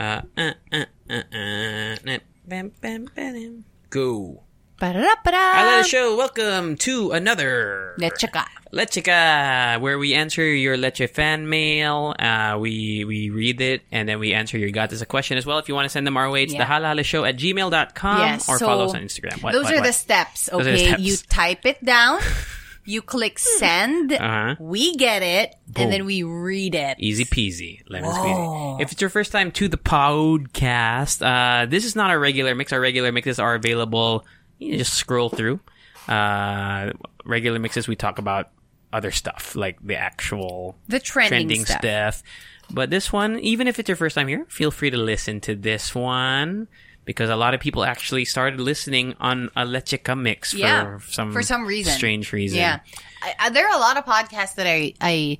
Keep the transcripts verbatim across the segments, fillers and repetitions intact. Uh, uh, uh, uh, uh, bam, bam, bam. Go. Hello, show. Welcome to another Lecheka. Lecheka, where we answer your Leche fan mail. Uh, we we read it, and then we answer your God is a question as well. If you want to send them our way, it's yeah. the halo halo show at gmail dot com yes, or so follow us on Instagram. What, those, what, are what? The steps, okay? Those are the steps, okay? You type it down. You click send, uh-huh. we get it, boom. And then we read it. Easy peasy. Lemon squeezy. If it's your first time to the podcast, uh, this is not our regular mix. Our regular mixes are available. You just scroll through. Uh, regular mixes, we talk about other stuff, like the actual the trending, trending stuff. stuff. But this one, even if it's your first time here, feel free to listen to this one. Because a lot of people actually started listening on a Lecheka mix for yeah, some for some reason, strange reason. Yeah, I, I, there are a lot of podcasts that I I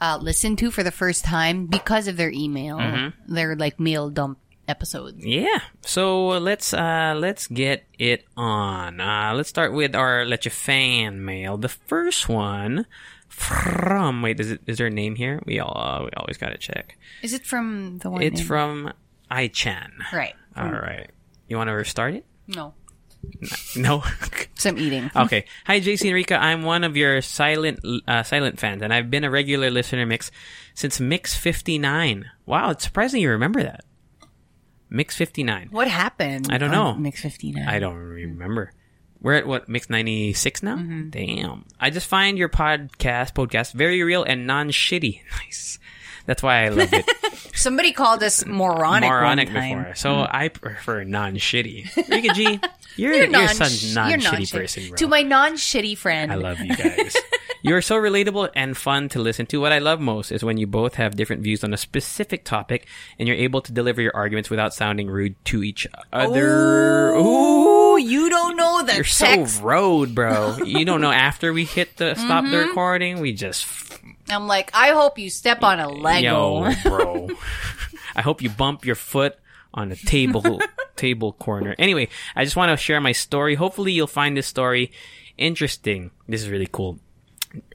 uh, listen to for the first time because of their email. Mm-hmm. They're like mail dump episodes. Yeah. So uh, let's uh, let's get it on. Uh, let's start with our Leche fan mail. The first one from wait is it is there a name here? We all uh, we always gotta check. Is it from the one? It's name? From Ai-chan. Right. All right. You want to restart it? No. No? Some eating. Okay. Hi, J C and Rika. I'm one of your silent uh, silent fans, and I've been a regular listener mix since Mix fifty-nine. Wow, it's surprising you remember that. Mix fifty-nine. What happened? I don't know. Mix fifty-nine. I don't remember. We're at, what, Mix ninety-six now? Mm-hmm. Damn. I just find your podcast podcast very real and non-shitty. Nice. That's why I love it. Somebody called us moronic. Moronic one time. Before. So mm. I prefer non-shitty. Rika G, you're, you're, non- you're son's non-shitty, you're non-shitty person, bro. To my non-shitty friend. I love you guys. You're so relatable and fun to listen to. What I love most is when you both have different views on a specific topic and you're able to deliver your arguments without sounding rude to each other. Ooh, Ooh. You don't know the You're text. So rude, bro. You don't know after we hit the stop mm-hmm. the recording, we just... I'm like, I hope you step on a Lego. Yo, bro. I hope you bump your foot on a table table corner. Anyway, I just want to share my story. Hopefully, you'll find this story interesting. This is really cool.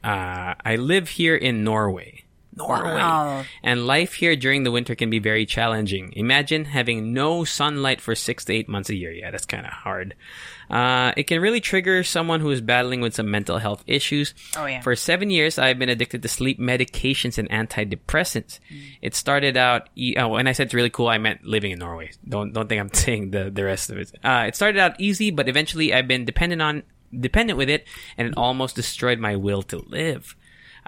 Uh, I live here in Norway. Norway. Wow. And life here during the winter can be very challenging. Imagine having no sunlight for six to eight months a year. Yeah, that's kind of hard. Uh, it can really trigger someone who is battling with some mental health issues. Oh, yeah. For seven years, I've been addicted to sleep medications and antidepressants. Mm. It started out... E- oh, and I said it's really cool. I meant living in Norway. Don't don't think I'm saying the, the rest of it. Uh, it started out easy, but eventually I've been dependent on dependent with it, and it almost destroyed my will to live.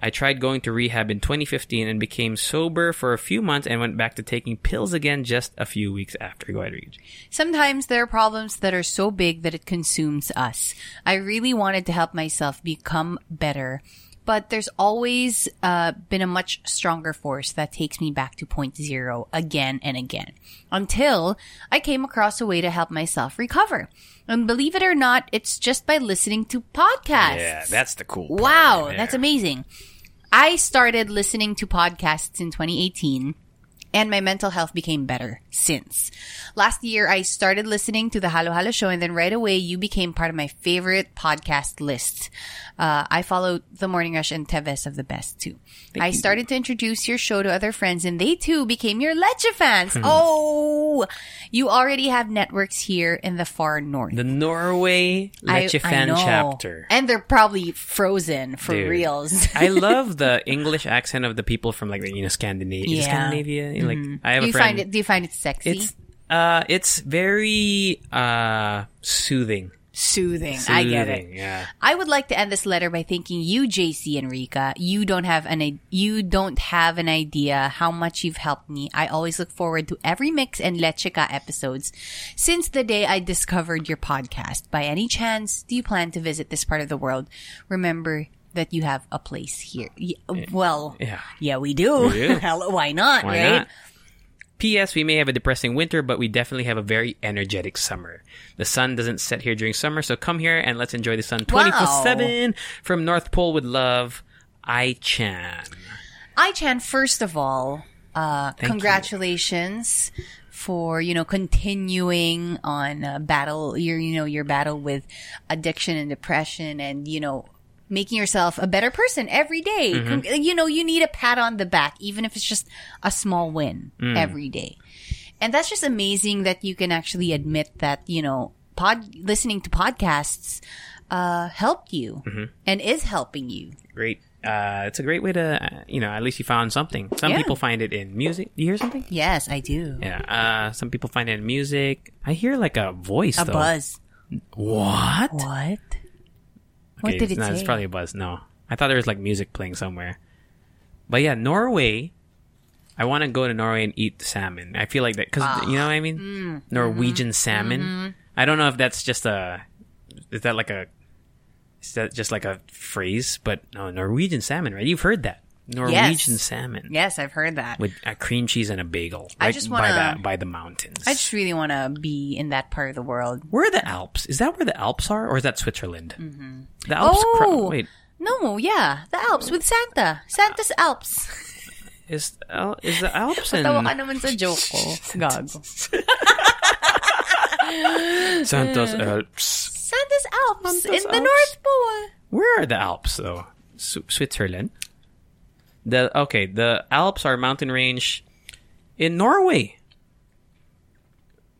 I tried going to rehab in twenty fifteen and became sober for a few months and went back to taking pills again just a few weeks after. Go ahead, Reed. Sometimes there are problems that are so big that it consumes us. I really wanted to help myself become better, but there's always uh, been a much stronger force that takes me back to point zero again and again until I came across a way to help myself recover. And believe it or not, it's just by listening to podcasts. Yeah, that's the cool part. Wow, right, that's amazing. I started listening to podcasts in twenty eighteen, and my mental health became better since. Last year, I started listening to The Halo-Halo Show, and then right away, you became part of my favorite podcast list. Uh, I follow The Morning Rush and Teves of the Best, too. Thank I you. started to introduce your show to other friends, and they, too, became your Leche fans. Oh! You already have networks here in the far north. The Norway Leche I, fan I chapter. And they're probably frozen for Dude. reals. I love the English accent of the people from, like, you know, Scandinavia. Yeah. Scandinavia. Like, mm. I have do you a friend. Find it, do you find it sexy? It's uh, it's very uh soothing. Soothing. Soothing. I get it. Yeah. I would like to end this letter by thanking you, J C and Rika. You don't have an you don't have an idea how much you've helped me. I always look forward to every mix and Lecheka episodes since the day I discovered your podcast. By any chance, do you plan to visit this part of the world? Remember, that you have a place here. Well, yeah, yeah we do. We do. Why not, Why right? Not? P S We may have a depressing winter, but we definitely have a very energetic summer. The sun doesn't set here during summer, so come here and let's enjoy the sun twenty-four seven. Wow. From North Pole with love, Ai-chan. Ai-chan, first of all, uh, congratulations you. for, you know, continuing on uh, battle, your, you know, your battle with addiction and depression and, you know, making yourself a better person every day. Mm-hmm. You know, you need a pat on the back, even if it's just a small win mm. every day. And that's just amazing that you can actually admit that, you know, pod listening to podcasts uh, helped you mm-hmm. and is helping you. Great. Uh, it's a great way to, uh, you know, at least you found something. Some yeah. people find it in music. You hear something? Yes, I do. Yeah. Uh, some people find it in music. I hear like a voice, a though. buzz. What? What? Okay, what did it no, say? It's probably a buzz. No. I thought there was like music playing somewhere. But yeah, Norway. I want to go to Norway and eat salmon. I feel like that. Because, uh, you know what I mean? Mm, Norwegian mm, salmon. Mm-hmm. I don't know if that's just a... Is that like a... Is that just like a phrase? But no, Norwegian salmon, right? You've heard that. Norwegian yes. salmon. Yes, I've heard that. With a cream cheese and a bagel. I like just want to... By the mountains. I just really want to be in that part of the world. Where are the Alps? Is that where the Alps are? Or is that Switzerland? Mm-hmm. The Alps... Oh! Cro- wait. No, yeah. The Alps with Santa. Santa's Alps. Is, uh, is the Alps in... Tawa ka naman sa joke ko. Gago. Santa's Alps. Santa's Alps Santa's in Alps. The North Pole. Where are the Alps, though? Su- Switzerland? The okay, the Alps are mountain range in Norway.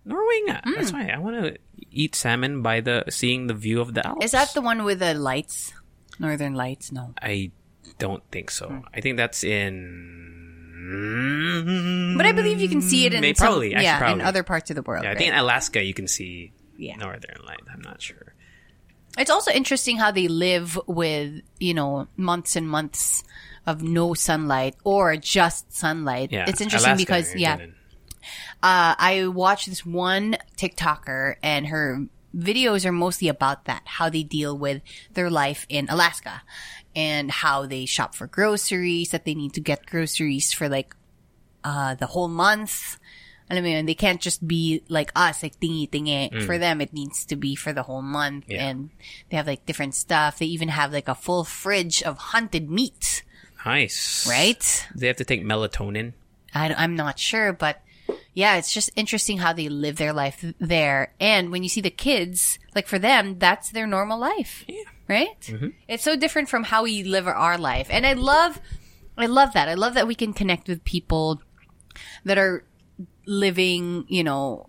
Norway, nga. Mm. That's why I want to eat salmon by the seeing the view of the Alps. Is that the one with the lights, Northern Lights? No, I don't think so. Mm. I think that's in. But I believe you can see it in Maybe, some, probably, yeah, probably. in other parts of the world. Yeah, I right? think in Alaska you can see yeah. Northern Lights. I'm not sure. It's also interesting how they live with, you know, months and months of no sunlight or just sunlight. Yeah, it's interesting Alaska, because, yeah, uh, I watched this one TikToker and her videos are mostly about that, how they deal with their life in Alaska and how they shop for groceries, that they need to get groceries for like uh, the whole month. Alam mo yun, they can't just be like us, like tingi-tingi. Mm. For them, it needs to be for the whole month. Yeah. And they have like different stuff. They even have like a full fridge of hunted meat. Nice. Right? They have to take melatonin. I, I'm not sure, but yeah, it's just interesting how they live their life there. And when you see the kids, like for them, that's their normal life. Yeah. Right? Mm-hmm. It's so different from how we live our life. And I love, I love that. I love that we can connect with people that are living, you know,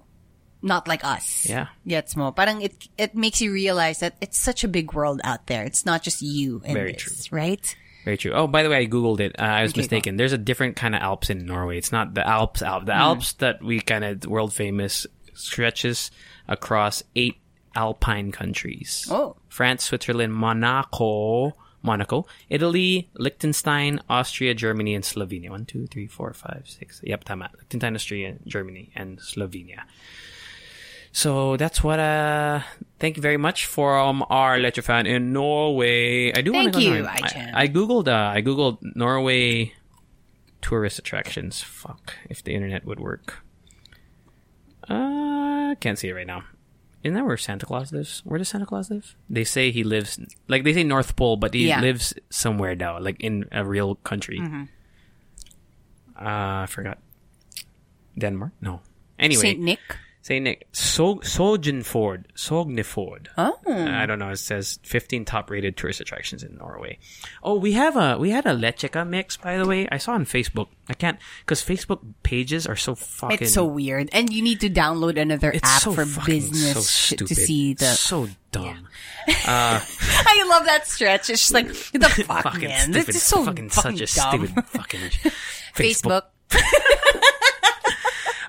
not like us. Yeah. Gets mo. Parang it, it makes you realize that it's such a big world out there. It's not just you and Very this, true. Right? Very true. Oh, by the way, I Googled it. Uh, I was okay, mistaken. Go. There's a different kind of Alps in Norway. It's not the Alps Alps. The mm. Alps that we kind of world famous stretches across eight Alpine countries. Oh. France, Switzerland, Monaco, Monaco, Italy, Liechtenstein, Austria, Germany, and Slovenia. One, two, three, four, five, six. Yep, tama. Liechtenstein, Austria, Germany, and Slovenia. So that's what, uh, thank you very much from our Lecher fan in Norway. I do want to go Norway. Thank you, I, I Googled, uh, I Googled Norway tourist attractions. Fuck, if the internet would work. Uh, can't see it right now. Isn't that where Santa Claus lives? Where does Santa Claus live? They say he lives, like they say North Pole, but he yeah. lives somewhere now, like in a real country. Mm-hmm. Uh, I forgot. Denmark? No. Anyway. Saint Nick? Say Nick, so- Sognefjord, Sognefjord. Oh, uh, I don't know. It says fifteen top-rated tourist attractions in Norway. Oh, we have a we had a Lecheka mix, by the way. I saw on Facebook. I can't because Facebook pages are so fucking. It's so weird, and you need to download another it's app so for business so stupid. to see the. So dumb. Yeah. Uh, I love that stretch. It's just like the fuck, fucking man. This is so fucking, fucking such dumb. a stupid fucking Facebook. Facebook.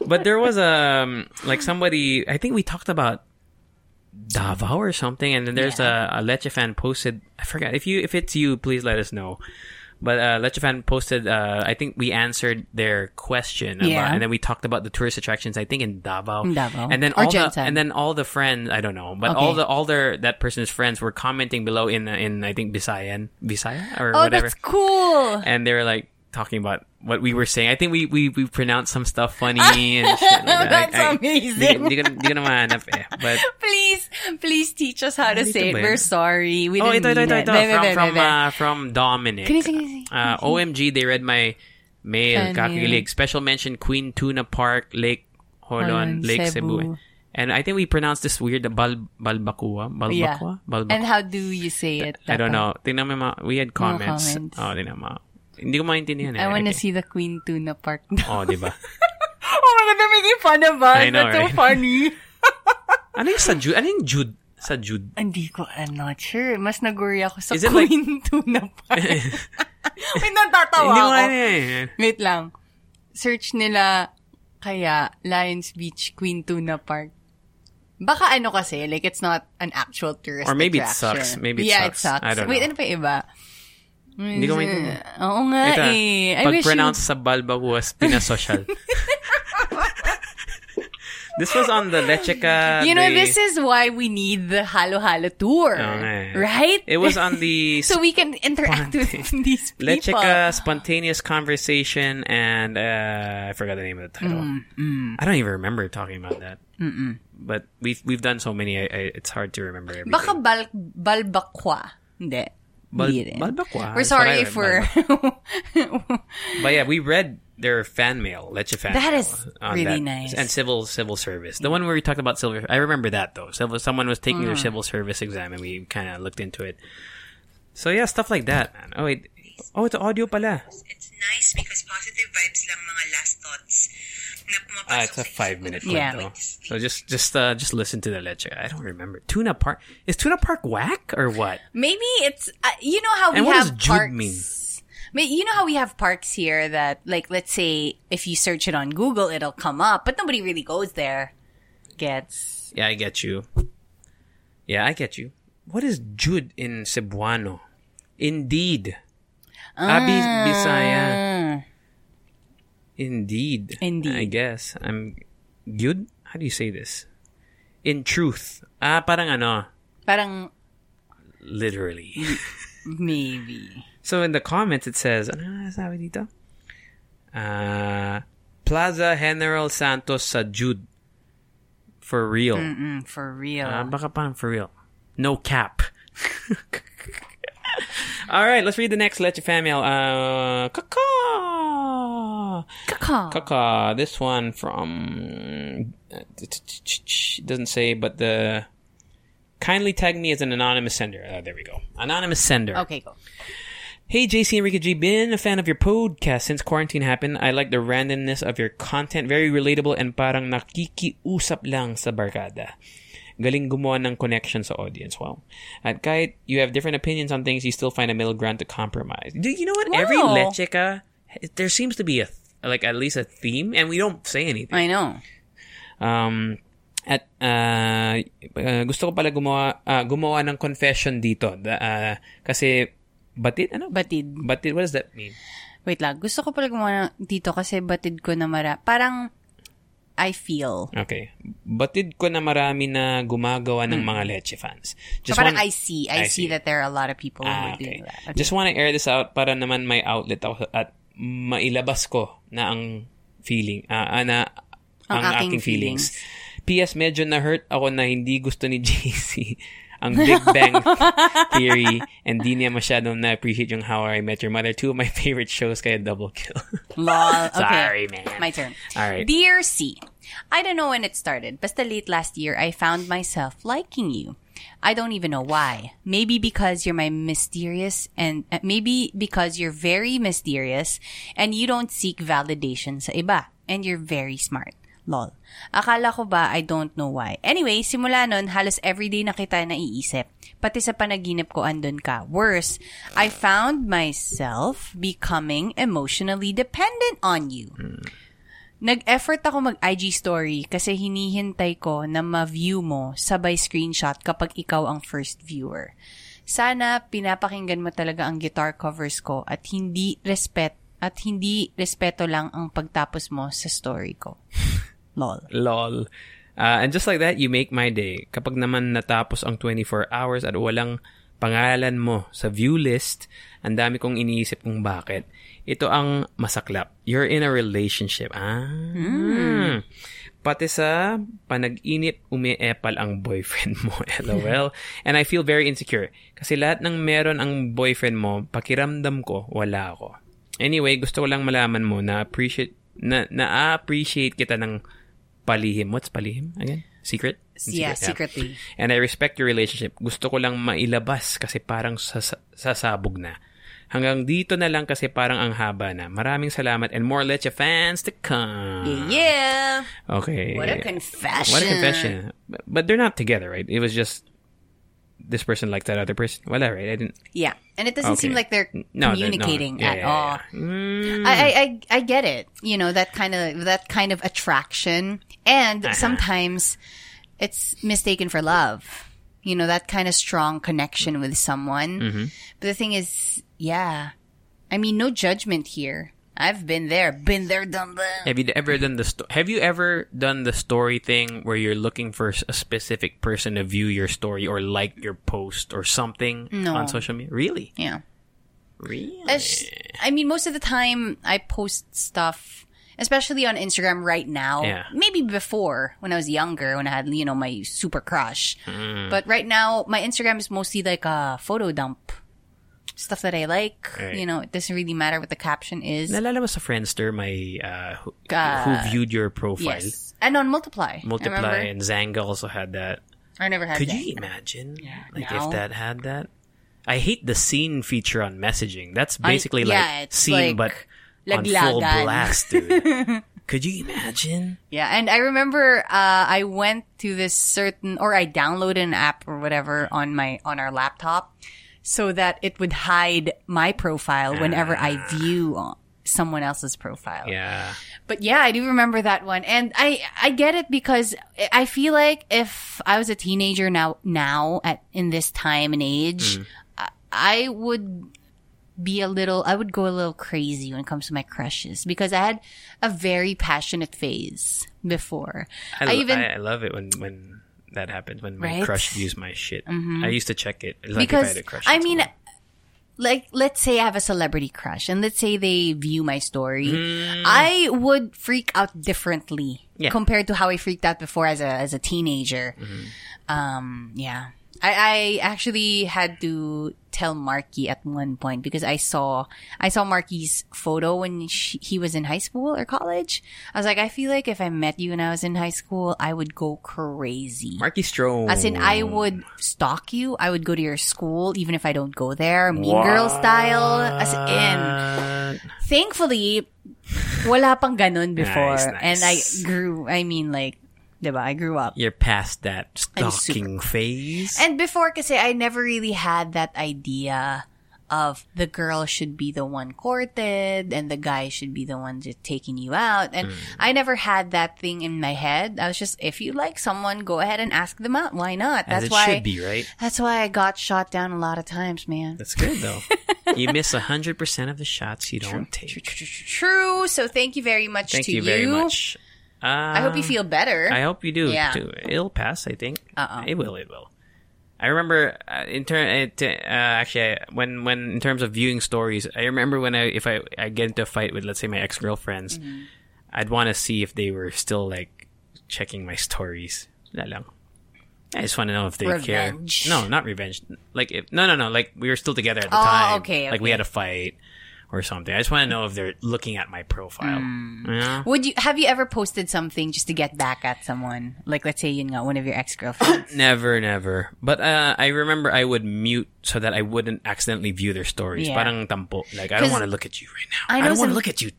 But there was um like somebody, I think we talked about Davao or something, and then there's yeah. a, a Leche fan posted. I forgot if you if it's you, please let us know. But uh, Lechefan posted, uh, I think we answered their question. About, yeah. And then we talked about the tourist attractions, I think, in Davao. In Davao. And then, all the, and then all the friends, I don't know, but okay. all the all their that person's friends were commenting below in, in I think, Bisayan. Bisayan? Or oh, whatever. That's cool. And they were like talking about what we were saying. I think we we, we pronounced some stuff funny and shit like that. That's I, I, amazing. Di, di, di ko namanap eh. But please, please teach us how to say it. We're sorry. We didn't oh, ito, ito, ito, ito. From, be, be, be, from, be. Uh, from Dominic. Can you sing, sing, uh, sing. O M G, they read my mail. Kakilig. Special mention, Queen Tuna Park, Lake Holon, Lake Cebu. Cebu. And I think we pronounced this weird, Bal Balbakua. Balbakua? Yeah. Balbakua. And how do you say it? I don't know. Tingnan mo ma- we had comments. No comments. Oh, tingnan mo. Hindi ko maintindihan. I want to see the Queen Tuna Park. Oh, di ba? Oh my God, they're making fun of us. I know, that's right? So funny. Ano yung sa Jude? Ano yung Jude? Sa Jude? Hindi ko, I'm not sure. Mas naguri ako sa Is Queen like... Tuna Park. Wait, natatawa ako. Wait lang. Search nila kaya Lions Beach Queen Tuna Park. Baka ano kasi, like it's not an actual tourist attraction. Or maybe attraction. It sucks. Maybe it yeah, sucks. Yeah, it sucks. I don't Wait, know. Ano pa iba? Hindi ko maintindihan. Oo nga Ito, eh. I pag-pronounce you... sa Balbakua, pinasocial. This was on the Lecheka. You know, the... this is why we need the Halo-Halo tour. Oh, right? It was on the... so we can interact with these people. Lecheka, spontaneous conversation, and uh, I forgot the name of the title. Mm-mm. I don't even remember talking about that. Mm-mm. But we've, we've done so many, I, I, it's hard to remember everything. Baka bal- Balbakua. Hindi. Bal- Balbakua. We're sorry if we're... But yeah, we read their fan mail, Leche fan that mail. Is really that. Nice. And civil civil service. The one where we talked about civil... I remember that, though. Civil, someone was taking mm. their civil service exam, and we kind of looked into it. So yeah, stuff like that, man. Oh, wait. Oh, it's audio pala. It's nice because positive vibes lang mga last thoughts. Ah, uh, it's a five-minute clip, yeah. though. So just just uh, just listen to the leche. I don't remember. Tuna Park. Is Tuna Park whack or what? Maybe it's... Uh, you know how and we have parks... And what does Jude mean? You know how we have parks here that, like, let's say, if you search it on Google, it'll come up, but nobody really goes there. Gets. Yeah, I get you. Yeah, I get you. What is Jude in Cebuano? Indeed. Ah. Abi Bisaya. Indeed. Indeed. I guess. I'm good. How do you say this? In truth. Ah, parang ano? Parang. Literally. Maybe. So in the comments it says, ano sabi dito? Uh, Plaza General Santos sa Jude. For real. Mm-mm, for real. Ah, baka parang for real. No cap. All right, let's read the next Leche fan mail. Uh, Kaka. Kaka. Kaka. This one from... It doesn't say, but the... Kindly tag me as an anonymous sender. Uh, there we go. Anonymous sender. Okay, go. Cool. Hey, J C and Rika G. Been a fan of your podcast since quarantine happened. I like the randomness of your content. Very relatable and parang nakikiusap lang sa barkada. Galing gumawa ng connection sa audience. Wow. At kahit you have different opinions on things, you still find a middle ground to compromise. Do you know what? Wow. Every Lecheka, there seems to be a, like at least a theme, and we don't say anything. I know. Um, at, uh, uh gusto ko pala gumawa, uh, gumawa ng confession dito. Uh, kasi, batid? Ano? Batid. Batid. What does that mean? Wait lang. Gusto ko pala gumawa dito kasi batid ko na mara... Parang... I feel. Okay. Batid ko na marami na gumagawa ng mm. mga Leche fans. Just so parang wanna, I see. I, I see, see that there are a lot of people ah, who are okay. doing that. Okay. Just want to air this out para naman may outlet ako at mailabas ko na ang feeling. Uh, na ang, ang aking, aking feelings. feelings. P S medyo na-hurt ako na hindi gusto ni J C ang Big Bang Theory and di niya masyadong na-appreciate yung How I Met Your Mother. Two of my favorite shows kaya double kill. Lol. Sorry, okay. man. My turn. All right. Dear C, I don't know when it started. Basta late last year, I found myself liking you. I don't even know why. Maybe because you're my mysterious and uh, maybe because you're very mysterious and you don't seek validation sa iba. And you're very smart. Lol. Akala ko ba, I don't know why. Anyway, simula nun, halos everyday na kita naiisip. Pati sa panaginip ko, andun ka. Worse, I found myself becoming emotionally dependent on you. Nag-effort ako mag-I G story kasi hinihintay ko na ma-view mo sabay screenshot kapag ikaw ang first viewer. Sana pinapakinggan mo talaga ang guitar covers ko at hindi respect at hindi respeto lang ang pagtapos mo sa story ko. Lol. Lol. Uh, and just like that, you make my day. Kapag naman natapos ang twenty-four hours at walang pangalan mo sa view list, ang dami kong iniisip kung bakit. Ito ang masaklap. You're in a relationship. Ah. Mm. Pati sa panag-init, umiepal ang boyfriend mo. LOL. And I feel very insecure. Kasi lahat ng meron ang boyfriend mo, pakiramdam ko, wala ako. Anyway, gusto ko lang malaman mo na appreciate na na-appreciate kita ng palihim. What's palihim again? Secret? Secret? Yeah, secretly. Yeah. And I respect your relationship. Gusto ko lang mailabas kasi parang sas- sasabog na. Hanggang dito na lang kasi parang ang haba na. Maraming salamat and more Leche fans to come. Yeah. Okay. What a confession. What a confession. But, but they're not together, right? It was just this person likes that other person. Well, right? I didn't. Yeah. And it doesn't okay. seem like they're no, communicating they're, no. yeah, at yeah, all. Yeah, yeah. Mm. I, I I get it. You know, that kind of that kind of attraction. And uh-huh. sometimes it's mistaken for love. You know, that kind of strong connection with someone. Mm-hmm. But the thing is, yeah. I mean, no judgment here. I've been there. Been there, done that. Have you ever done the sto- Have you ever done the story thing where you're looking for a specific person to view your story or like your post or something no. on social media? Really? Yeah. Really? Just, I mean, most of the time I post stuff, especially on Instagram right now. Yeah. Maybe before when I was younger, when I had, you know, my super crush. Mm. But right now, my Instagram is mostly like a photo dump. Stuff that I like, right. You know, it doesn't really matter what the caption is. Nalala mo sa Friendster, may, uh, who, uh, who viewed your profile. Yes. And on Multiply. Multiply and Zanga also had that. I never had Could that. Could you imagine? Yeah. Like no. if that had that? I hate the scene feature on messaging. That's basically I, like yeah, scene, like, but on full blast, dude. Could you imagine? Yeah, and I remember uh, I went to this certain, or I downloaded an app or whatever on my on our laptop. So that it would hide my profile whenever I view someone else's profile. Yeah. But yeah, I do remember that one. And I, I get it because I feel like if I was a teenager now, now at, in this time and age, mm. I, I would be a little, I would go a little crazy when it comes to my crushes because I had a very passionate phase before. I, I even, I, I love it when, when, that happens when my right? crush views my shit. Mm-hmm. I used to check it. It's like because, if I had a crush. I mean, someone. Like, let's say I have a celebrity crush and let's say they view my story. Mm. I would freak out differently yeah. compared to how I freaked out before as a as a teenager. Mm-hmm. Um, yeah. I, I actually had to tell Marky at one point because I saw I saw Marky's photo when she, he was in high school or college. I was like, I feel like if I met you when I was in high school, I would go crazy. Marky Strong. As in, I would stalk you. I would go to your school even if I don't go there. Mean what? Girl style. As in, thankfully, wala pang ganun before. Nice, nice. And I grew, I mean like, I grew up. You're past that stalking phase. And before, kasi I never really had that idea of the girl should be the one courted and the guy should be the one just taking you out. And mm. I never had that thing in my head. I was just, if you like someone, go ahead and ask them out. Why not? That's As it why, should be, right? That's why I got shot down a lot of times, man. That's good, though. You miss one hundred percent of the shots you true, don't take. True, true, true, true. So thank you very much thank to you. Thank you very much. Uh, I hope you feel better. I hope you do, yeah. too. It'll pass, I think. Uh-oh. It will, it will. I remember, uh, in ter- uh, actually, I, when, when in terms of viewing stories, I remember when I, if I, I get into a fight with, let's say, my ex-girlfriends, mm-hmm. I'd want to see if they were still, like, checking my stories. I just want to know if they revenge. Care. No, not revenge. Like, if, no, no, no. Like, we were still together at the oh, time. Okay, okay. Like, we had a fight. Or something. I just want to know if they're looking at my profile. Mm. You know? Would you have you ever posted something just to get back at someone? Like, let's say you know one of your ex-girlfriends. never, never. But uh, I remember I would mute so that I wouldn't accidentally view their stories. Yeah. Parang tampo. Like I don't want to look at you right now. I, I don't want to look at you.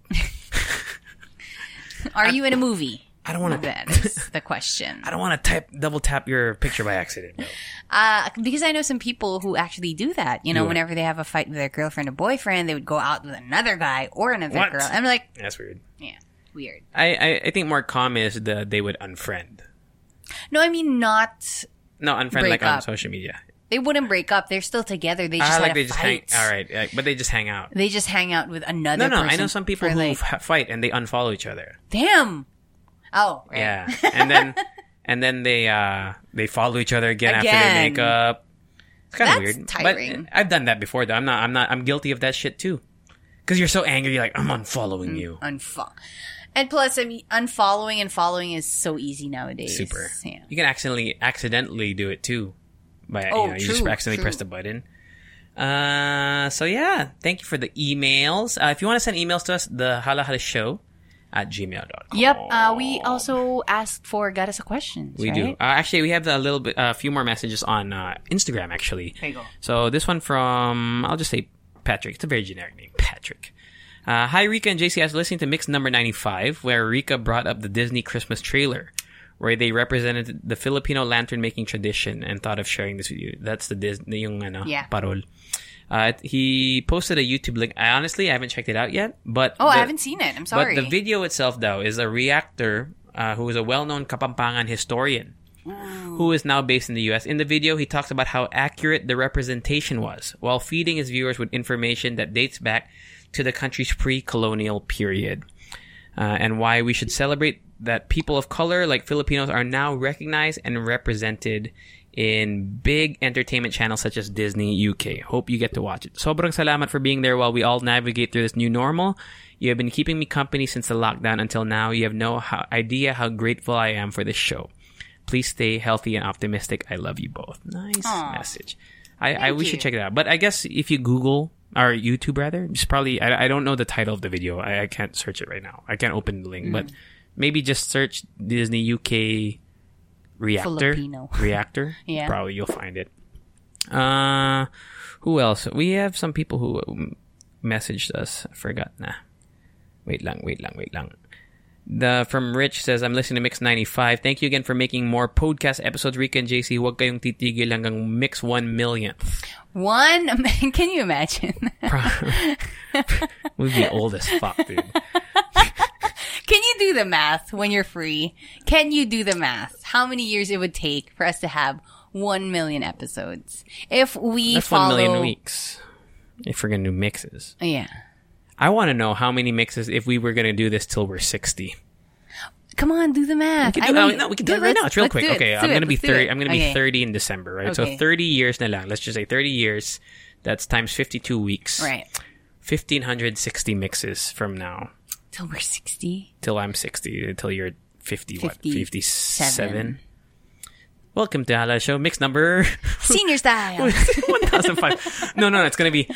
Are you in a movie? I don't want to. That is the question. I don't want to type double tap your picture by accident. No. Uh, because I know some people who actually do that. You know, yeah. whenever they have a fight with their girlfriend or boyfriend, they would go out with another guy or another what? Girl. I'm like, that's weird. Yeah, weird. I, I, I think more common is that they would unfriend. No, I mean not. No, unfriend like up. On social media. They wouldn't break up. They're still together. They just ah, like had they a just fight. Hang, all right, like, but they just hang out. They just hang out with another. No, no. Person I know some people who like, f- fight and they unfollow each other. Damn. Oh. Right. Yeah, and then and then they uh, they follow each other again, again. after they make up. It's kind of weird. Tiring. But I've done that before though. I'm not. I'm not. I'm guilty of that shit too. Because you're so angry, you're like, I'm unfollowing mm, you. Unfollow. And plus, I mean, unfollowing and following is so easy nowadays. Super. Yeah. You can accidentally accidentally do it too. By, oh, you know, true, you just accidentally true. press the button. Uh, so, yeah. Thank you for the emails. Uh, if you want to send emails to us, the halahalashow at gmail dot com. Yep. Uh, we also asked for Got Us a Question. We right? do. Uh, actually, we have a little bit, a uh, few more messages on uh, Instagram, actually. There you go. So, this one from, I'll just say Patrick. It's a very generic name. Patrick. Uh, hi, Rika and J C. I was listening to Mix Number ninety-five, where Rika brought up the Disney Christmas trailer, where they represented the Filipino lantern-making tradition, and thought of sharing this with you. That's the Disney, yung ano, yeah. Parol. Uh, he posted a YouTube link. I honestly, I haven't checked it out yet, but... Oh, the, I haven't seen it. I'm sorry. But the video itself, though, is a reactor uh, who is a well-known Kapampangan historian. Ooh. Who is now based in the U S. In the video, he talks about how accurate the representation was, while feeding his viewers with information that dates back to the country's pre-colonial period, uh, and why we should celebrate that people of color like Filipinos are now recognized and represented in big entertainment channels such as Disney U K. Hope you get to watch it. Sobrang salamat for being there while we all navigate through this new normal. You have been keeping me company since the lockdown until now. You have no ho- idea how grateful I am for this show. Please stay healthy and optimistic. I love you both. Nice Aww. Message. I, I we should check it out. But I guess if you Google or YouTube rather, it's probably I, I don't know the title of the video. I, I can't search it right now. I can't open the link, mm. but maybe just search Disney U K reactor. Filipino. Reactor. Yeah. Probably you'll find it. Uh, who else? We have some people who messaged us. I forgot na. Wait lang, wait lang, wait lang. The from Rich says, I'm listening to Mix ninety-five. Thank you again for making more podcast episodes, Rika and J C. Huwag kayong titigil hanggang Mix one millionth. One? Can you imagine? We'd be old as fuck, dude. Can you do the math when you're free? Can you do the math? How many years it would take for us to have one million episodes? If we That's follow... one million weeks. If we're going to do mixes. Yeah. I want to know how many mixes if we were going to do this till we're sixty. Come on, do the math. We can do, I mean, no, we can do it right now. It's real quick. It. Okay, let's I'm going to be thirty. I'm going to okay. be thirty in December, right? Okay. So thirty years na lang. Let's just say thirty years. That's times fifty-two weeks. Right. fifteen sixty mixes from now. Till we're sixty? Till I'm sixty. Till you're fifty, fifty what? fifty-seven? Welcome to Hala Show. Mix number... Senior style. one thousand five. No, no, no. It's going to be...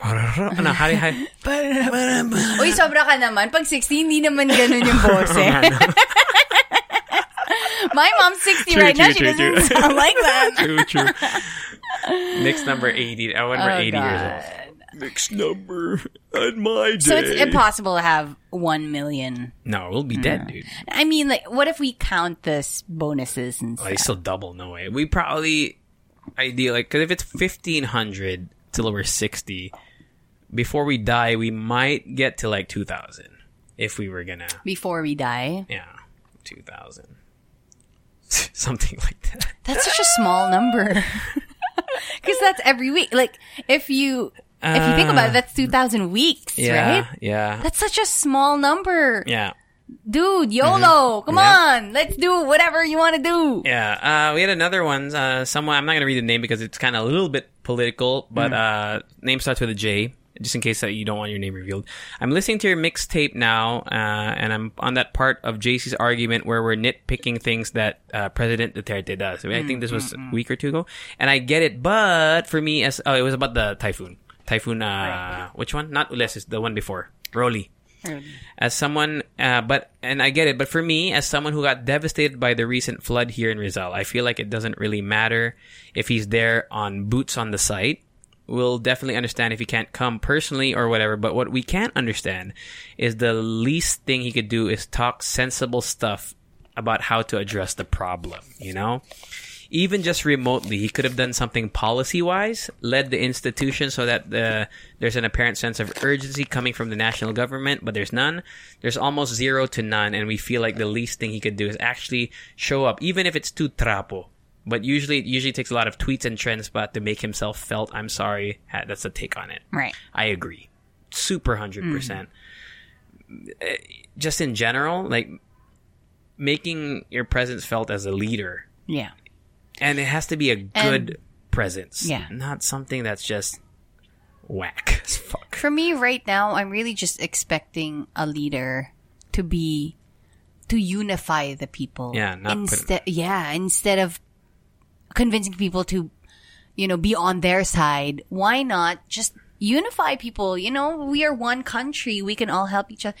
Ano, hari, hari. Uy, sobra ka naman. Pag sixty, hindi naman ganun yung bose. My mom's sixty true, right true, now. She true, doesn't true. Sound like that. True, true. Next number eighty. I wonder oh, eighty God. Years old. Next number on my day. So it's impossible to have one million. No, we'll be mm. dead, dude. I mean, like, what if we count this bonuses and oh, stuff? They still double, no way. We probably, ideally, like, because if it's fifteen hundred till we're sixty... Before we die, we might get to like two thousand if we were gonna. Before we die? Yeah, two thousand. Something like that. That's such a small number. Because that's every week. Like, if you uh, if you think about it, that's two thousand weeks, yeah, right? Yeah. That's such a small number. Yeah. Dude, YOLO, mm-hmm. come yep. on. Let's do whatever you want to do. Yeah. Uh, we had another one. Uh, someone, I'm not going to read the name because it's kind of a little bit political, but mm. uh, name starts with a J. Just in case that you don't want your name revealed. I'm listening to your mixtape now, uh, and I'm on that part of J C's argument where we're nitpicking things that uh, President Duterte does. I mean, mm, I think this mm, was mm. a week or two ago, and I get it. But for me, as oh, it was about the typhoon. Typhoon, uh, right. which one? Not Ulysses, the one before. Rolly. Right. As someone, uh, but and I get it. But for me, as someone who got devastated by the recent flood here in Rizal, I feel like it doesn't really matter if he's there on boots on the site. We'll definitely understand if he can't come personally or whatever. But what we can't understand is the least thing he could do is talk sensible stuff about how to address the problem, you know? Even just remotely, he could have done something policy-wise, led the institution so that the, there's an apparent sense of urgency coming from the national government, but there's none. There's almost zero to none, and we feel like the least thing he could do is actually show up, even if it's too trapo. But usually, it usually takes a lot of tweets and trends, but to make himself felt, I'm sorry, that's a take on it. Right. I agree. Super one hundred percent. Mm-hmm. Just in general, like, making your presence felt as a leader. Yeah. And it has to be a good and, presence. Yeah. Not something that's just whack as fuck. For me right now, I'm really just expecting a leader to be, to unify the people. Yeah. Not Insta- put- yeah. Instead of convincing people to, you know, be on their side. Why not just unify people? You know, we are one country. We can all help each other.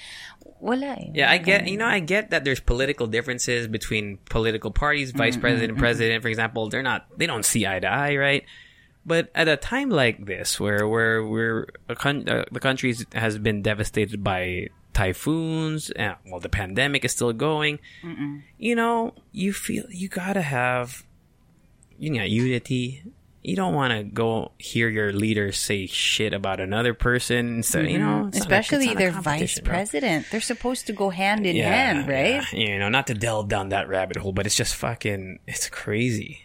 Wala. Yeah, I get, you know, I get that there's political differences between political parties, vice mm-hmm, president, mm-hmm. president, for example. They're not, they don't see eye to eye, right? But at a time like this, where where we're a con- uh, the country has been devastated by typhoons, and well, the pandemic is still going. Mm-mm. You know, you feel you gotta have, you know, unity. You don't want to go hear your leader say shit about another person. So, you know, especially their vice president. Bro. They're supposed to go hand in yeah, hand, right? Yeah. You know, not to delve down that rabbit hole, but it's just fucking, it's crazy.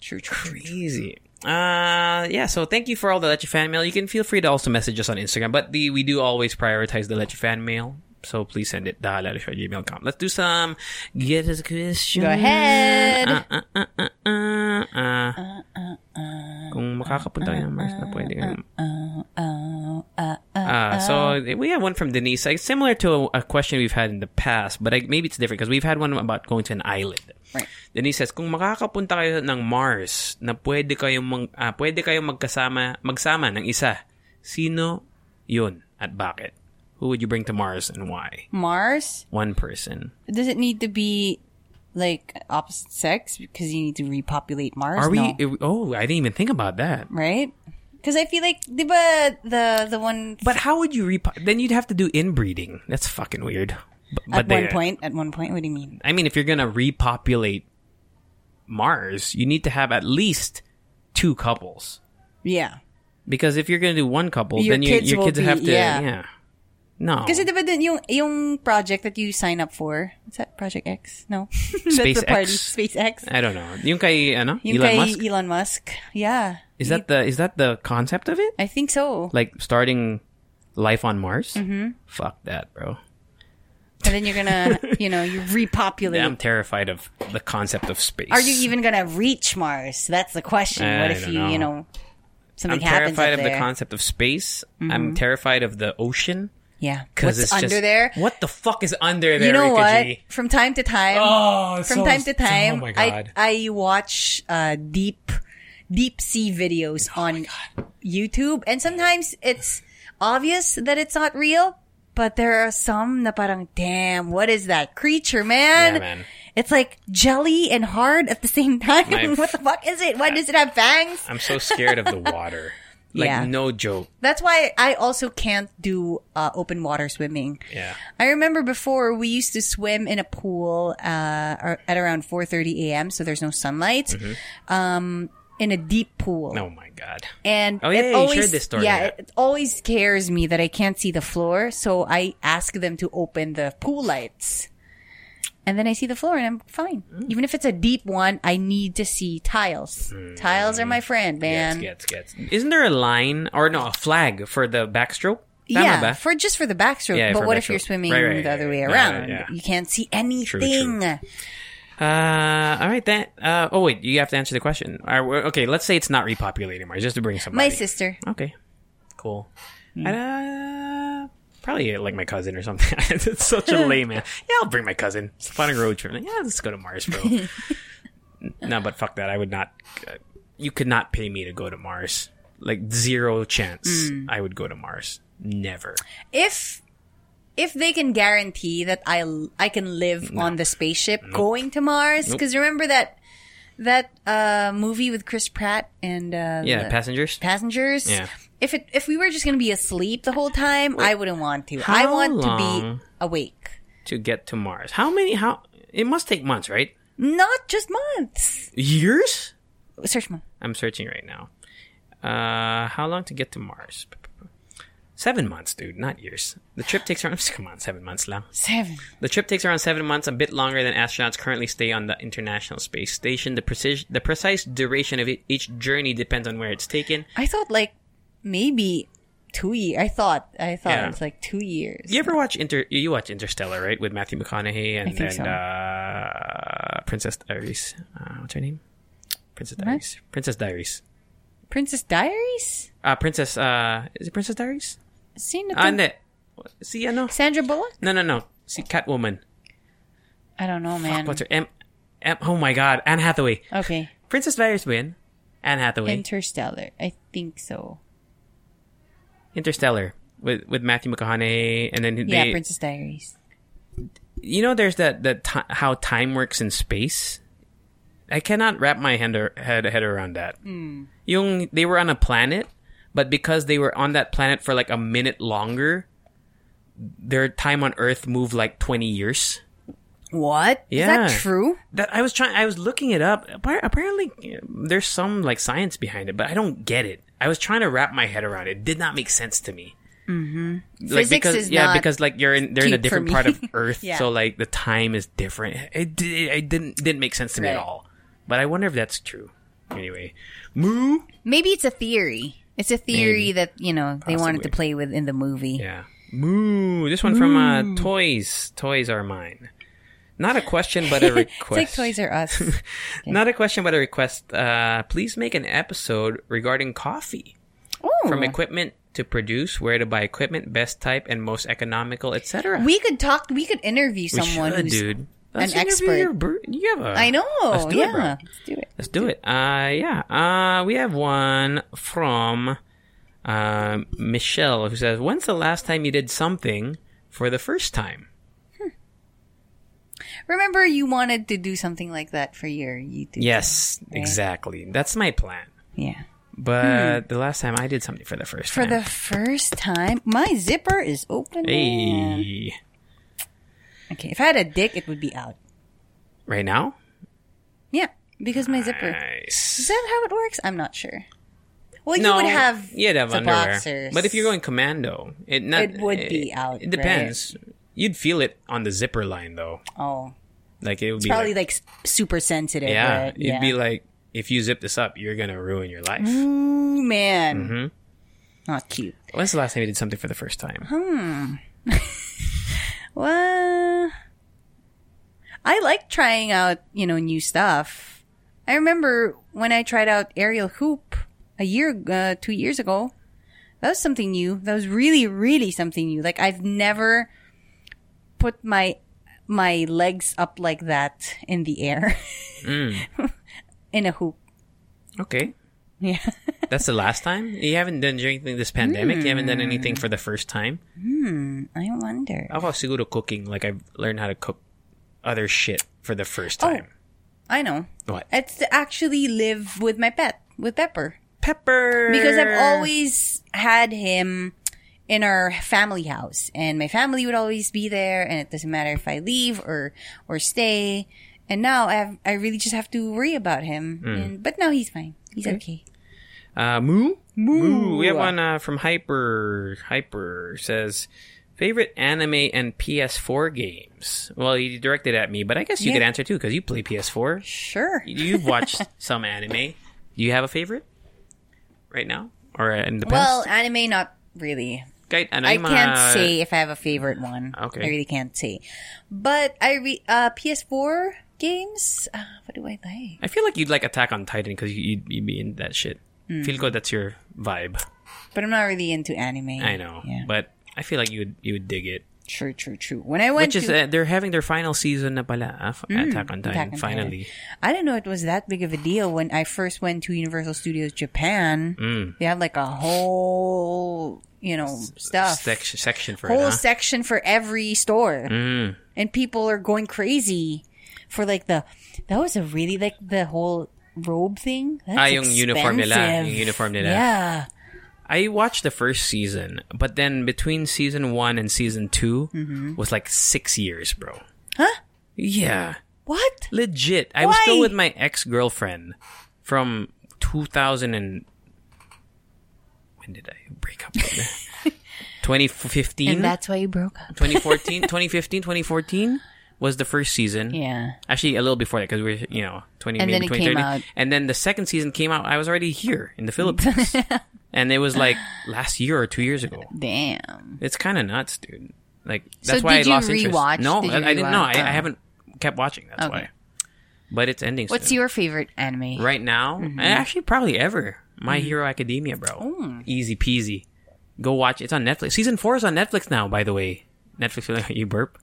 True, true, crazy. True. Uh, yeah. So thank you for all the Leche fan mail. You can feel free to also message us on Instagram, but the we do always prioritize the Leche fan mail. So please send it dahalaleshow at gmail dot com. Let's do some Get Us a Question. Go ahead. Uh, uh, uh, uh, uh, uh. Uh, uh, uh, Kung makakapunta kayo ng Mars na pwede ka naman. Uh, uh, uh, uh, uh, so we have one from Denise. It's similar to a, a question we've had in the past, but I, maybe it's different because we've had one about going to an island. Right. Denise says, kung makakapunta kayo ng Mars na pwede kayong, mag, uh, pwede kayong magkasama, magsama ng isa, sino yun at bakit? Who would you bring to Mars and why? Mars? One person. Does it need to be like opposite sex because you need to repopulate Mars? Are we? No. It, oh, I didn't even think about that. Right? Because I feel like diba, the the one. But how would you repopulate? Then you'd have to do inbreeding. That's fucking weird. But, at but one they, point, at one point, what do you mean? I mean, if you're gonna repopulate Mars, you need to have at least two couples. Yeah. Because if you're gonna do one couple, your then you, kids your kids be, have to. Yeah. yeah. No. Kasi diba dun yung, yung project that you sign up for, what's that? Project X? No. SpaceX? SpaceX? I don't know. Yung kay, ano? Yung Elon kay Musk? Elon Musk. Yeah. Is that the, is that the concept of it? I think so. Like starting life on Mars? Mm-hmm. Fuck that, bro. And then you're gonna, you know, you repopulate. I'm terrified of the concept of space. Are you even gonna reach Mars? That's the question. I what if you, know. you know, something I'm happens I'm terrified of there. The concept of space. Mm-hmm. I'm terrified of the ocean. Yeah. What's it's under just, there? What the fuck is under there, You know Rika what? G? From time to time, oh, from so, time to time, oh my God. I, I watch uh, deep, deep sea videos oh on YouTube. And sometimes it's obvious that it's not real, but there are some na parang, damn, what is that creature, man? Yeah, man. It's like jelly and hard at the same time. My, what the fuck is it? Why I, does it have fangs? I'm so scared of the water. Like, yeah. No joke. That's why I also can't do uh, open water swimming. Yeah. I remember before we used to swim in a pool uh, at around four thirty a.m., so there's no sunlight, mm-hmm. um, in a deep pool. Oh, my God. And oh, yeah, it yeah always, you shared this story. Yeah, it, it always scares me that I can't see the floor, so I ask them to open the pool lights. And then I see the floor and I'm fine. Mm. Even if it's a deep one, I need to see tiles. Mm. Tiles are my friend, man. Gets, gets, gets. Isn't there a line or no, a flag for the backstroke? That yeah, for just for the backstroke. Yeah, but what backstroke. If you're swimming right, right, the other way around? Yeah, yeah. You can't see anything. True, true. Uh, all right, then. Uh, oh, wait, you have to answer the question. Right, okay, let's say it's not repopulating Mars, just to bring somebody. My sister. Okay, cool. Mm. Uh, Probably like my cousin or something. It's such a lame man. Yeah, I'll bring my cousin. It's a fun road trip. Yeah, let's go to Mars, bro. No, but fuck that. I would not. Uh, you could not pay me to go to Mars. Like zero chance. Mm. I would go to Mars. Never. If if they can guarantee that I I can live no. on the spaceship nope. going to Mars, because nope. remember that that uh, movie with Chris Pratt and uh, yeah, Passengers. Passengers. Yeah. If it if we were just going to be asleep the whole time, wait, I wouldn't want to. I want to be awake. To get to Mars. How many? How It must take months, right? Not just months. Years? Search month. I'm searching right now. Uh, how long to get to Mars? Seven months, dude, not years. The trip takes around... Come on, seven months lang. Seven. The trip takes around seven months, a bit longer than astronauts currently stay on the International Space Station. The, precis- the precise duration of each journey depends on where it's taken. I thought, like, maybe... Two years. I thought. I thought yeah. It's like two years. You ever watch Inter? You watch Interstellar, right? With Matthew McConaughey and, I think and so. uh, Princess Diaries. Uh, what's her name? Princess Diaries. What? Princess Diaries. Princess Diaries. Uh, Princess. Uh, is it Princess Diaries? Seen it. And see, I know. Sandra Bullock. No, no, no. See, Catwoman. I don't know, man. Fuck, what's her? M- M- oh my God, Anne Hathaway. Okay. Princess Diaries win. Anne Hathaway. Interstellar. I think so. Interstellar with with Matthew McConaughey and then they, yeah Princess Diaries. You know, there's that that t- how time works in space. I cannot wrap my head or, head, head around that. Mm. Yung, they were on a planet, but because they were on that planet for like a minute longer, their time on Earth moved like twenty years. What? Yeah. Is that true? That I was trying. I was looking it up. Apparently, there's some like science behind it, but I don't get it. I was trying to wrap my head around it. It did not make sense to me. Mm-hmm. Like, Physics because, is yeah, not because like you're in they're in a different part of Earth, yeah. So like the time is different. It, it, it didn't didn't make sense to right. me at all. But I wonder if that's true. Anyway, moo. Maybe it's a theory. It's a theory Maybe. that you know they Possibly. wanted to play with in the movie. Yeah, moo. This one moo. from uh, Toys. Toys Are Mine. Not a question, but a request. It's like Toys Are Us. Okay. Not a question, but a request. Uh, please make an episode regarding coffee. Ooh. From equipment to produce, where to buy equipment, best type, and most economical, et cetera. We could talk. We could interview someone should, who's dude. Let's an expert. Your, you have a, I know. Let's do yeah. it, bro. Let's do it. Let's do it. Uh, yeah. Uh, we have one from uh, Michelle who says, "When's the last time you did something for the first time?" Remember, you wanted to do something like that for your YouTube. Yes, channel, right? Exactly. That's my plan. Yeah. But hmm. the last time I did something for the first for time. For the first time? My zipper is open. Hey. Okay, if I had a dick, it would be out. Right now? Yeah, because my nice. zipper. Is that how it works? I'm not sure. Well, you no, would have, you'd have the underwear. Boxers. But if you're going commando, it, not, it would it, be out. It depends. Right? You'd feel it on the zipper line, though. Oh. Like, it would it's be probably, like, like, super sensitive. Yeah. Right? It'd yeah. be like, if you zip this up, you're going to ruin your life. Ooh, man. Mm-hmm. Not cute. When's the last time you did something for the first time? Hmm. Well, I like trying out, you know, new stuff. I remember when I tried out aerial hoop a year, uh, two years ago. That was something new. That was really, really something new. Like, I've never... put my my legs up like that in the air mm. in a hoop. Okay. Yeah. That's the last time? You haven't done anything this pandemic? Mm. You haven't done anything for the first time? Hmm. I wonder. I've also go to cooking. Like, I've learned how to cook other shit for the first time. Oh, I know. What? It's to actually live with my pet, with Pepper. Pepper! Because I've always had him... in our family house, and my family would always be there, and it doesn't matter if I leave or or stay. And now I have, I really just have to worry about him. Mm. And, but now he's fine. He's okay. okay. Uh, Moo? Moo. Moo. We have one uh, from Hyper. Hyper says, favorite anime and P S four games. Well, you directed at me, but I guess you yeah. could answer too because you play P S four. Sure. You've watched some anime. Do you have a favorite right now or in the past? Well, anime, not really. Okay, I can't uh, say if I have a favorite one. Okay. I really can't say. But I re- uh, P S four games, uh, what do I like? I feel like you'd like Attack on Titan because you'd, you'd be in that shit. Mm. Feel good, that's your vibe. But I'm not really into anime. I know. Yeah. But I feel like you would you would dig it. True, true, true. When I went Which is, to... Uh, they're having their final season na pala, uh, mm, Attack on Titan, Attack on finally. Titan. I didn't know it was that big of a deal when I first went to Universal Studios Japan. Mm. They had like a whole... you know, stuff. Sec- section for Whole it, huh? section for every store. Mm. And people are going crazy for like the... That was a really like the whole robe thing. That's ah, yung expensive. uniform nila. Yung uniform nila. Yeah. I watched the first season, but then between season one and season two mm-hmm. was like six years, bro. Huh? Yeah. What? Legit. Why? I was still with my ex-girlfriend from two thousand and... Did I break up? twenty fifteen. And that's why you broke up. twenty fourteen, twenty fifteen, twenty fourteen was the first season. Yeah. Actually, a little before that because we were, you know, twenty, and maybe then it came out. And then the second season came out. I was already here in the Philippines. And it was like last year or two years ago. Damn. It's kind of nuts, dude. Like, that's so why I lost interest. No, did I, you I didn't know. I, I haven't kept watching. That's okay. Why. But it's ending What's soon. Your favorite anime? Right now? Mm-hmm. And actually, probably ever. My mm-hmm. Hero Academia, bro. Mm. Easy peasy. Go watch. It's on Netflix. Season four is on Netflix now, by the way. Netflix, you burp.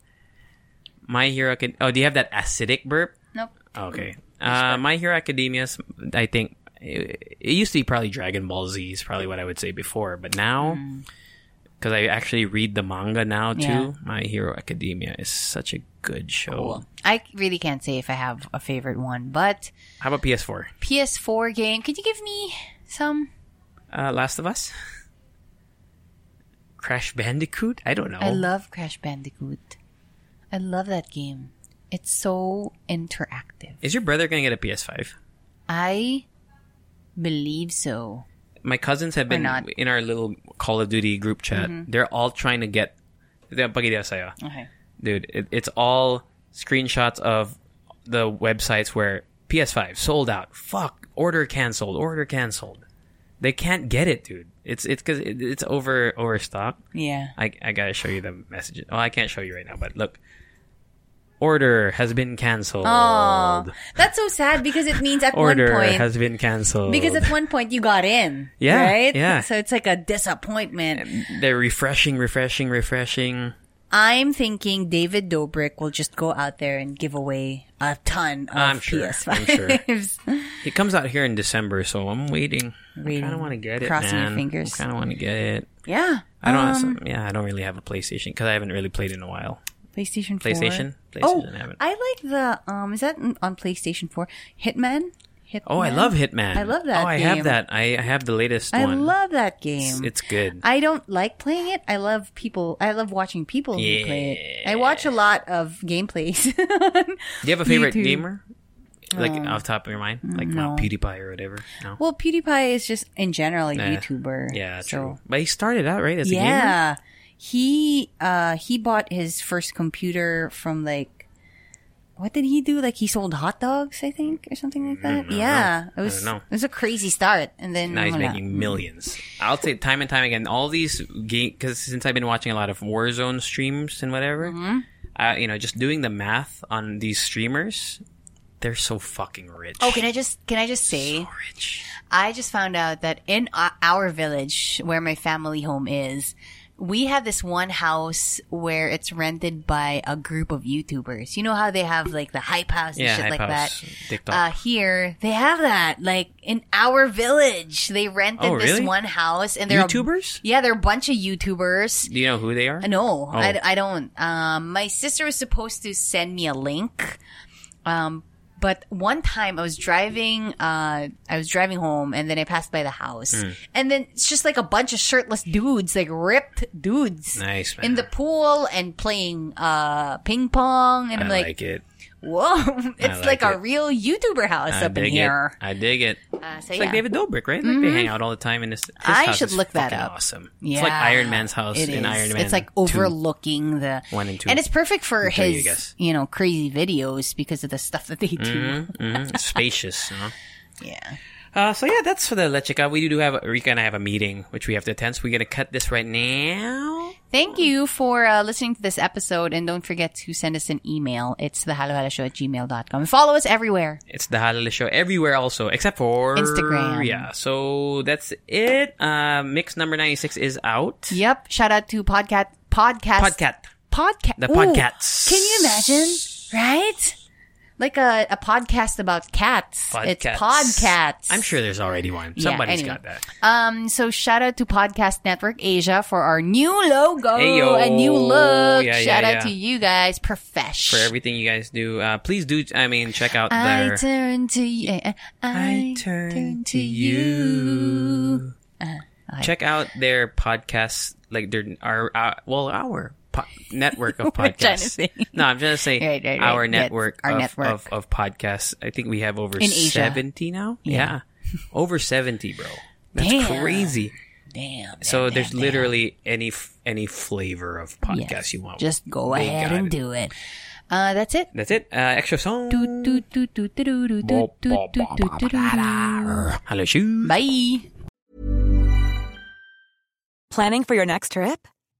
My Hero Academia. Oh, do you have that acidic burp? Nope. Okay. Uh, My Hero Academia, I think, it, it used to be probably Dragon Ball Z is probably what I would say before. But now, because mm. I actually read the manga now, too, yeah. My Hero Academia is such a good show. Cool. I really can't say if I have a favorite one, but... How about P S four? P S four game. Could you give me some? Uh, Last of Us? Crash Bandicoot? I don't know. I love Crash Bandicoot. I love that game. It's so interactive. Is your brother going to get a P S five? I believe so. My cousins have been in our little Call of Duty group chat. Mm-hmm. They're all trying to get... Okay. Dude, it, it's all screenshots of the websites where P S five sold out. Fuck. Order canceled. Order canceled. They can't get it, dude. It's it's because it, it's over overstock. Yeah. I I gotta show you the messages. Oh, I can't show you right now, but look. Order has been canceled. Oh, that's so sad because it means at Order one point. Order has been canceled. Because at one point you got in. Yeah. Right? Yeah. So it's like a disappointment. They're refreshing, refreshing, refreshing. I'm thinking David Dobrik will just go out there and give away a ton of I'm sure, P S fives. I'm sure. It comes out here in December, so I'm waiting. waiting. I kind of want to get it, Crossing man. Your fingers. I kind of want to get it. Yeah. I don't. Um, some, yeah, I don't really have a PlayStation because I haven't really played in a while. PlayStation. four. PlayStation. PlayStation. Oh, I, haven't. I like the. Um, is that on PlayStation four? Hitman. Hitman. Oh, I love Hitman. I love that. Oh, I game. have that. I, I have the latest I one. I love that game. It's, it's good. I don't like playing it. I love people. I love watching people yeah. who play it. I watch a lot of gameplays. Do you have a favorite YouTube. gamer? Like um, off the top of your mind? Like no. uh, PewDiePie or whatever? No? Well, PewDiePie is just in general a nah. YouTuber. Yeah, so. True. But he started out, right? As yeah. a gamer? Yeah. He, uh, he bought his first computer from like, what did he do? Like, he sold hot dogs, I think, or something like that? No, yeah. No. It was, I don't know. It was a crazy start. And then now he's making that. millions. I'll say time and time again, all these games, because since I've been watching a lot of Warzone streams and whatever, mm-hmm. uh, you know, just doing the math on these streamers, they're so fucking rich. Oh, can I just, can I just say? So rich. I just found out that in our village, where my family home is, we have this one house where it's rented by a group of YouTubers. You know how they have like the Hype House and yeah, shit Hype like House, that? TikTok. Uh, here, they have that. Like in our village, they rented oh, really? this one house. And they're YouTubers? A, yeah, they're a bunch of YouTubers. Do you know who they are? No, oh. I, I don't. Um, my sister was supposed to send me a link. Um, but one time I was driving, uh, I was driving home and then I passed by the house. Mm. And then it's just like a bunch of shirtless dudes, like ripped dudes. Nice, man. In the pool and playing, uh, ping pong. And I'm I like, like it. Whoa. It's like, like it. a real YouTuber house I up in here. It. I dig it. Uh, so it's yeah. like David Dobrik, right? Like mm-hmm. they hang out all the time in this his I house should look that up. Awesome. Yeah. It's like Iron Man's house in Iron Man. It's like overlooking two. the one and two. And it's perfect for Until his you, you know, crazy videos because of the stuff that they do. Mm-hmm. Mm-hmm. Spacious, you know? Yeah. Uh, so yeah, that's for the Lecheka. We do have, Rika and I have a meeting, which we have to attend, so we're going to cut this right now. Thank you for uh, listening to this episode, and don't forget to send us an email. It's the halo halo show at gmail dot com. Follow us everywhere. It's the Halo Halo Show everywhere also, except for Instagram. Yeah, so that's it. Uh, Mix number ninety-six is out. Yep. Shout out to Podcat. Podcast. Podcat. Podcat. The Podcasts. Can you imagine? Right? Like a, a podcast about cats. Podcats. It's Podcats. I'm sure there's already one. Somebody's yeah, anyway. got that. Um, so shout out to Podcast Network Asia for our new logo. Hey, yo. A new look. Yeah, shout yeah, out yeah. to you guys. Profesh. For everything you guys do. Uh, please do, I mean, check out their... I turn to you. Uh, I, I turn, turn to you. Uh, okay. Check out their podcast, like their, our, our well, our Po- network of podcasts. No, I'm trying to say right, right, right. our network, our of, network. Of, of podcasts. I think we have over seventy now. Yeah. yeah. Over seventy, bro. That's Damn. crazy. Damn. So damn, there's damn, literally damn. any any flavor of podcast yes. you want. Just go they ahead and it. do it. Uh, that's it. That's it. Uh, extra song. Hello, shoes. Bye. Planning for your next trip?